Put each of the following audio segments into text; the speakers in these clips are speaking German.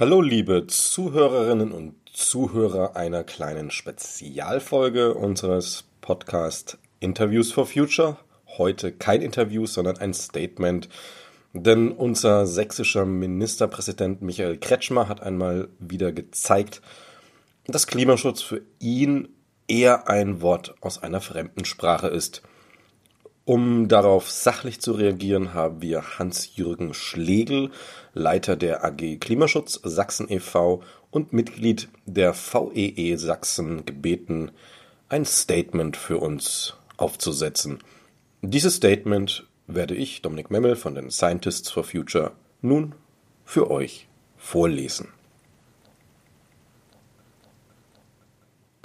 Hallo liebe Zuhörerinnen und Zuhörer einer kleinen Spezialfolge unseres Podcasts Interviews for Future. Heute kein Interview, sondern ein Statement, denn unser sächsischer Ministerpräsident Michael Kretschmer hat einmal wieder gezeigt, dass Klimaschutz für ihn eher ein Wort aus einer fremden Sprache ist. Um darauf sachlich zu reagieren, haben wir Hans-Jürgen Schlegel, Leiter der AG Klimaschutz Sachsen e.V. und Mitglied der VEE Sachsen, gebeten, ein Statement für uns aufzusetzen. Dieses Statement werde ich, Dominik Memmel von den Scientists for Future, nun für euch vorlesen.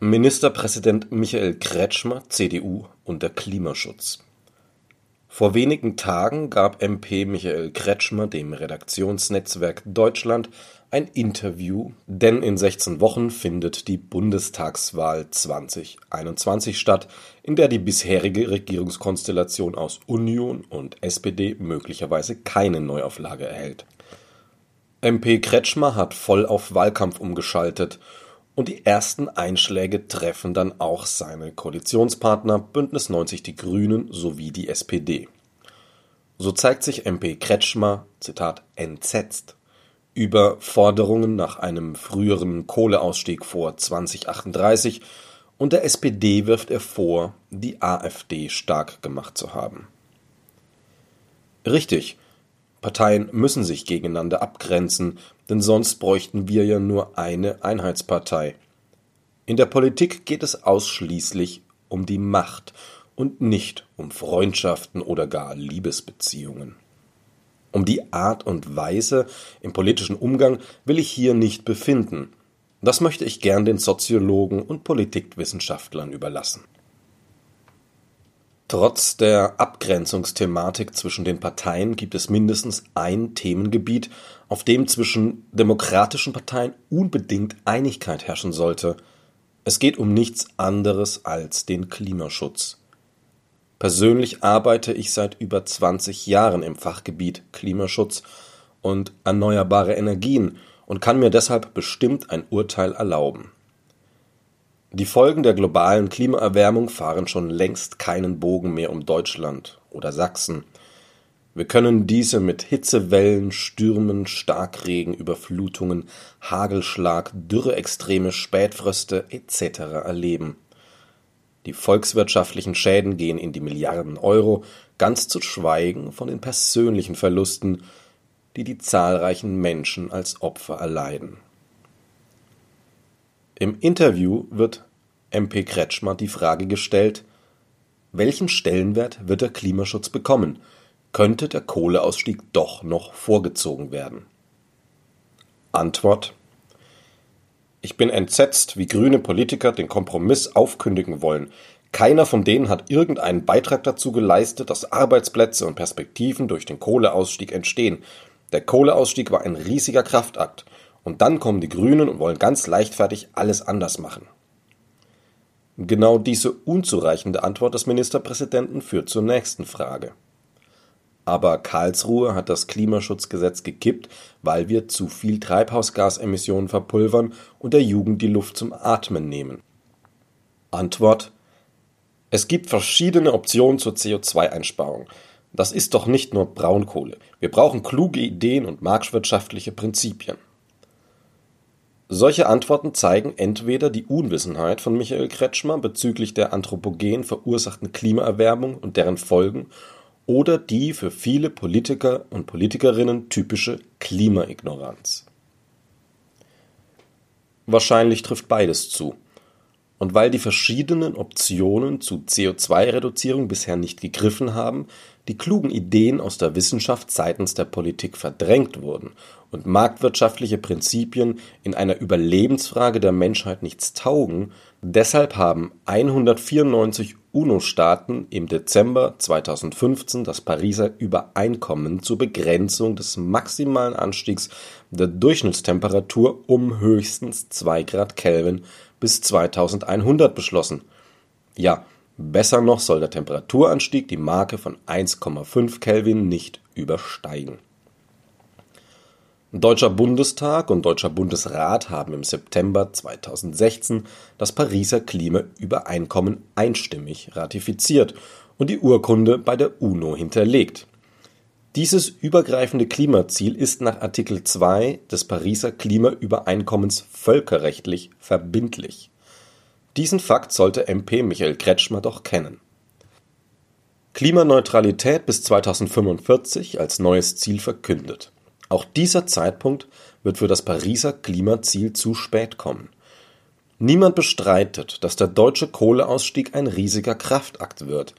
Ministerpräsident Michael Kretschmer, CDU, und der Klimaschutz. Vor wenigen Tagen gab MP Michael Kretschmer dem Redaktionsnetzwerk Deutschland ein Interview, denn in 16 Wochen findet die Bundestagswahl 2021 statt, in der die bisherige Regierungskonstellation aus Union und SPD möglicherweise keine Neuauflage erhält. MP Kretschmer hat voll auf Wahlkampf umgeschaltet und die ersten Einschläge treffen dann auch seine Koalitionspartner Bündnis 90 Die Grünen sowie die SPD. So zeigt sich MP Kretschmer, Zitat, entsetzt über Forderungen nach einem früheren Kohleausstieg vor 2038 und der SPD wirft er vor, die AfD stark gemacht zu haben. Richtig, Parteien müssen sich gegeneinander abgrenzen, denn sonst bräuchten wir ja nur eine Einheitspartei. In der Politik geht es ausschließlich um die Macht und nicht um Freundschaften oder gar Liebesbeziehungen. Um die Art und Weise im politischen Umgang will ich hier nicht befinden. Das möchte ich gern den Soziologen und Politikwissenschaftlern überlassen. Trotz der Abgrenzungsthematik zwischen den Parteien gibt es mindestens ein Themengebiet, auf dem zwischen demokratischen Parteien unbedingt Einigkeit herrschen sollte. Es geht um nichts anderes als den Klimaschutz. Persönlich arbeite ich seit über 20 Jahren im Fachgebiet Klimaschutz und erneuerbare Energien und kann mir deshalb bestimmt ein Urteil erlauben. Die Folgen der globalen Klimaerwärmung fahren schon längst keinen Bogen mehr um Deutschland oder Sachsen. Wir können diese mit Hitzewellen, Stürmen, Starkregen, Überflutungen, Hagelschlag, Dürreextreme, Spätfröste etc. erleben. Die volkswirtschaftlichen Schäden gehen in die Milliarden Euro, ganz zu schweigen von den persönlichen Verlusten, die die zahlreichen Menschen als Opfer erleiden. Im Interview wird MP Kretschmer die Frage gestellt, welchen Stellenwert wird der Klimaschutz bekommen? Könnte der Kohleausstieg doch noch vorgezogen werden? Antwort: Ich bin entsetzt, wie grüne Politiker den Kompromiss aufkündigen wollen. Keiner von denen hat irgendeinen Beitrag dazu geleistet, dass Arbeitsplätze und Perspektiven durch den Kohleausstieg entstehen. Der Kohleausstieg war ein riesiger Kraftakt. Und dann kommen die Grünen und wollen ganz leichtfertig alles anders machen. Genau diese unzureichende Antwort des Ministerpräsidenten führt zur nächsten Frage. Aber Karlsruhe hat das Klimaschutzgesetz gekippt, weil wir zu viel Treibhausgasemissionen verpulvern und der Jugend die Luft zum Atmen nehmen. Antwort: Es gibt verschiedene Optionen zur CO2-Einsparung. Das ist doch nicht nur Braunkohle. Wir brauchen kluge Ideen und marktwirtschaftliche Prinzipien. Solche Antworten zeigen entweder die Unwissenheit von Michael Kretschmer bezüglich der anthropogen verursachten Klimaerwärmung und deren Folgen oder die für viele Politiker und Politikerinnen typische Klimaignoranz. Wahrscheinlich trifft beides zu. Und weil die verschiedenen Optionen zu CO2-Reduzierung bisher nicht gegriffen haben, die klugen Ideen aus der Wissenschaft seitens der Politik verdrängt wurden und marktwirtschaftliche Prinzipien in einer Überlebensfrage der Menschheit nichts taugen, deshalb haben 194 UNO-Staaten im Dezember 2015 das Pariser Übereinkommen zur Begrenzung des maximalen Anstiegs der Durchschnittstemperatur um höchstens 2 Grad Kelvin bis 2100 beschlossen. Ja, besser noch soll der Temperaturanstieg die Marke von 1,5 Kelvin nicht übersteigen. Deutscher Bundestag und Deutscher Bundesrat haben im September 2016 das Pariser Klimaübereinkommen einstimmig ratifiziert und die Urkunde bei der UNO hinterlegt. Dieses übergreifende Klimaziel ist nach Artikel 2 des Pariser Klimaübereinkommens völkerrechtlich verbindlich. Diesen Fakt sollte MP Michael Kretschmer doch kennen. Klimaneutralität bis 2045 als neues Ziel verkündet. Auch dieser Zeitpunkt wird für das Pariser Klimaziel zu spät kommen. Niemand bestreitet, dass der deutsche Kohleausstieg ein riesiger Kraftakt wird.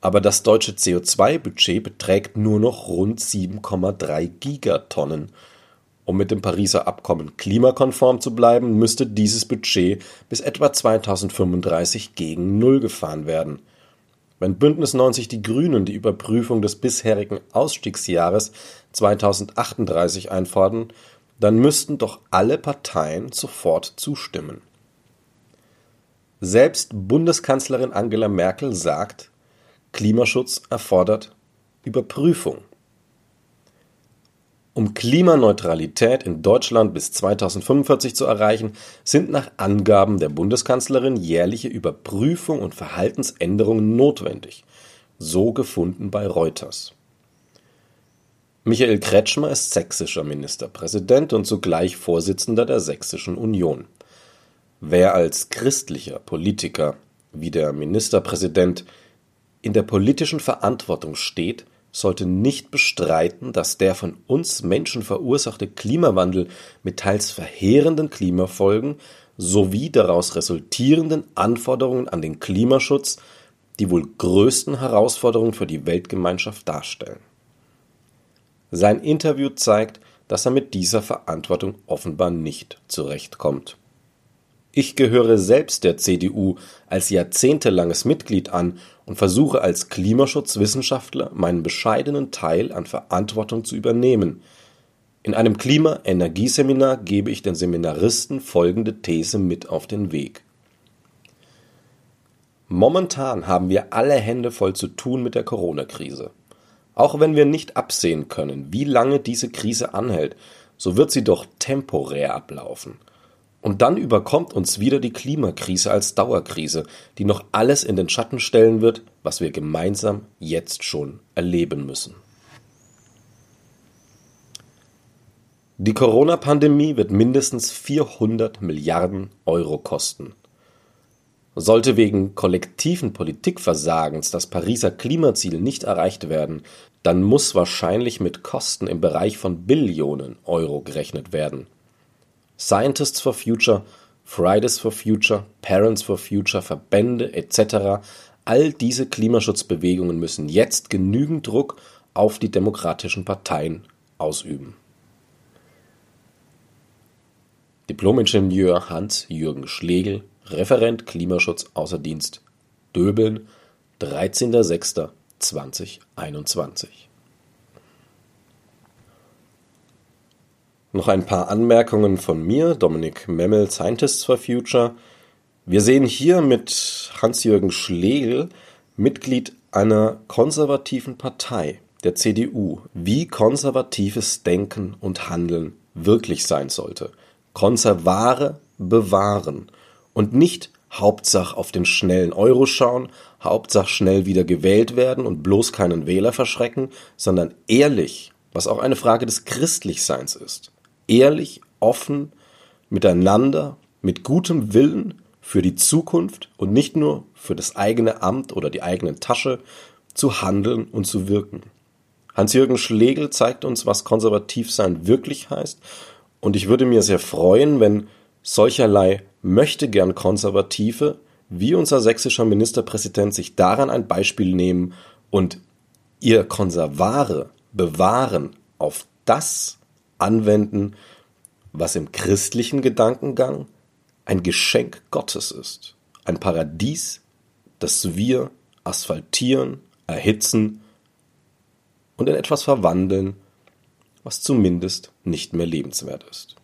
Aber das deutsche CO2-Budget beträgt nur noch rund 7,3 Gigatonnen. Um mit dem Pariser Abkommen klimakonform zu bleiben, müsste dieses Budget bis etwa 2035 gegen Null gefahren werden. Wenn Bündnis 90 Die Grünen die Überprüfung des bisherigen Ausstiegsjahres 2038 einfordern, dann müssten doch alle Parteien sofort zustimmen. Selbst Bundeskanzlerin Angela Merkel sagt, Klimaschutz erfordert Überprüfung. Um Klimaneutralität in Deutschland bis 2045 zu erreichen, sind nach Angaben der Bundeskanzlerin jährliche Überprüfung und Verhaltensänderungen notwendig. So gefunden bei Reuters. Michael Kretschmer ist sächsischer Ministerpräsident und zugleich Vorsitzender der Sächsischen Union. Wer als christlicher Politiker, wie der Ministerpräsident, in der politischen Verantwortung steht, sollte nicht bestreiten, dass der von uns Menschen verursachte Klimawandel mit teils verheerenden Klimafolgen sowie daraus resultierenden Anforderungen an den Klimaschutz die wohl größten Herausforderungen für die Weltgemeinschaft darstellen. Sein Interview zeigt, dass er mit dieser Verantwortung offenbar nicht zurechtkommt. Ich gehöre selbst der CDU als jahrzehntelanges Mitglied an und versuche als Klimaschutzwissenschaftler meinen bescheidenen Teil an Verantwortung zu übernehmen. In einem Klima-Energieseminar gebe ich den Seminaristen folgende These mit auf den Weg. Momentan haben wir alle Hände voll zu tun mit der Corona-Krise. Auch wenn wir nicht absehen können, wie lange diese Krise anhält, so wird sie doch temporär ablaufen. Und dann überkommt uns wieder die Klimakrise als Dauerkrise, die noch alles in den Schatten stellen wird, was wir gemeinsam jetzt schon erleben müssen. Die Corona-Pandemie wird mindestens 400 Milliarden Euro kosten. Sollte wegen kollektiven Politikversagens das Pariser Klimaziel nicht erreicht werden, dann muss wahrscheinlich mit Kosten im Bereich von Billionen Euro gerechnet werden. Scientists for Future, Fridays for Future, Parents for Future, Verbände etc. All diese Klimaschutzbewegungen müssen jetzt genügend Druck auf die demokratischen Parteien ausüben. Diplomingenieur Hans-Jürgen Schlegel, Referent Klimaschutz außer Dienst, Döbeln, 13.06.2021. Noch ein paar Anmerkungen von mir, Dominik Memmel, Scientists for Future. Wir sehen hier mit Hans-Jürgen Schlegel, Mitglied einer konservativen Partei, der CDU, wie konservatives Denken und Handeln wirklich sein sollte. Konservare bewahren und nicht Hauptsache auf den schnellen Euro schauen, Hauptsache schnell wieder gewählt werden und bloß keinen Wähler verschrecken, sondern ehrlich, was auch eine Frage des Christlichseins ist. Ehrlich, offen, miteinander, mit gutem Willen für die Zukunft und nicht nur für das eigene Amt oder die eigene Tasche zu handeln und zu wirken. Hans-Jürgen Schlegel zeigt uns, was konservativ sein wirklich heißt, und ich würde mir sehr freuen, wenn solcherlei möchtegern Konservative wie unser sächsischer Ministerpräsident sich daran ein Beispiel nehmen und ihr Konservare, Bewahren auf das anwenden, was im christlichen Gedankengang ein Geschenk Gottes ist. Ein Paradies, das wir asphaltieren, erhitzen und in etwas verwandeln, was zumindest nicht mehr lebenswert ist.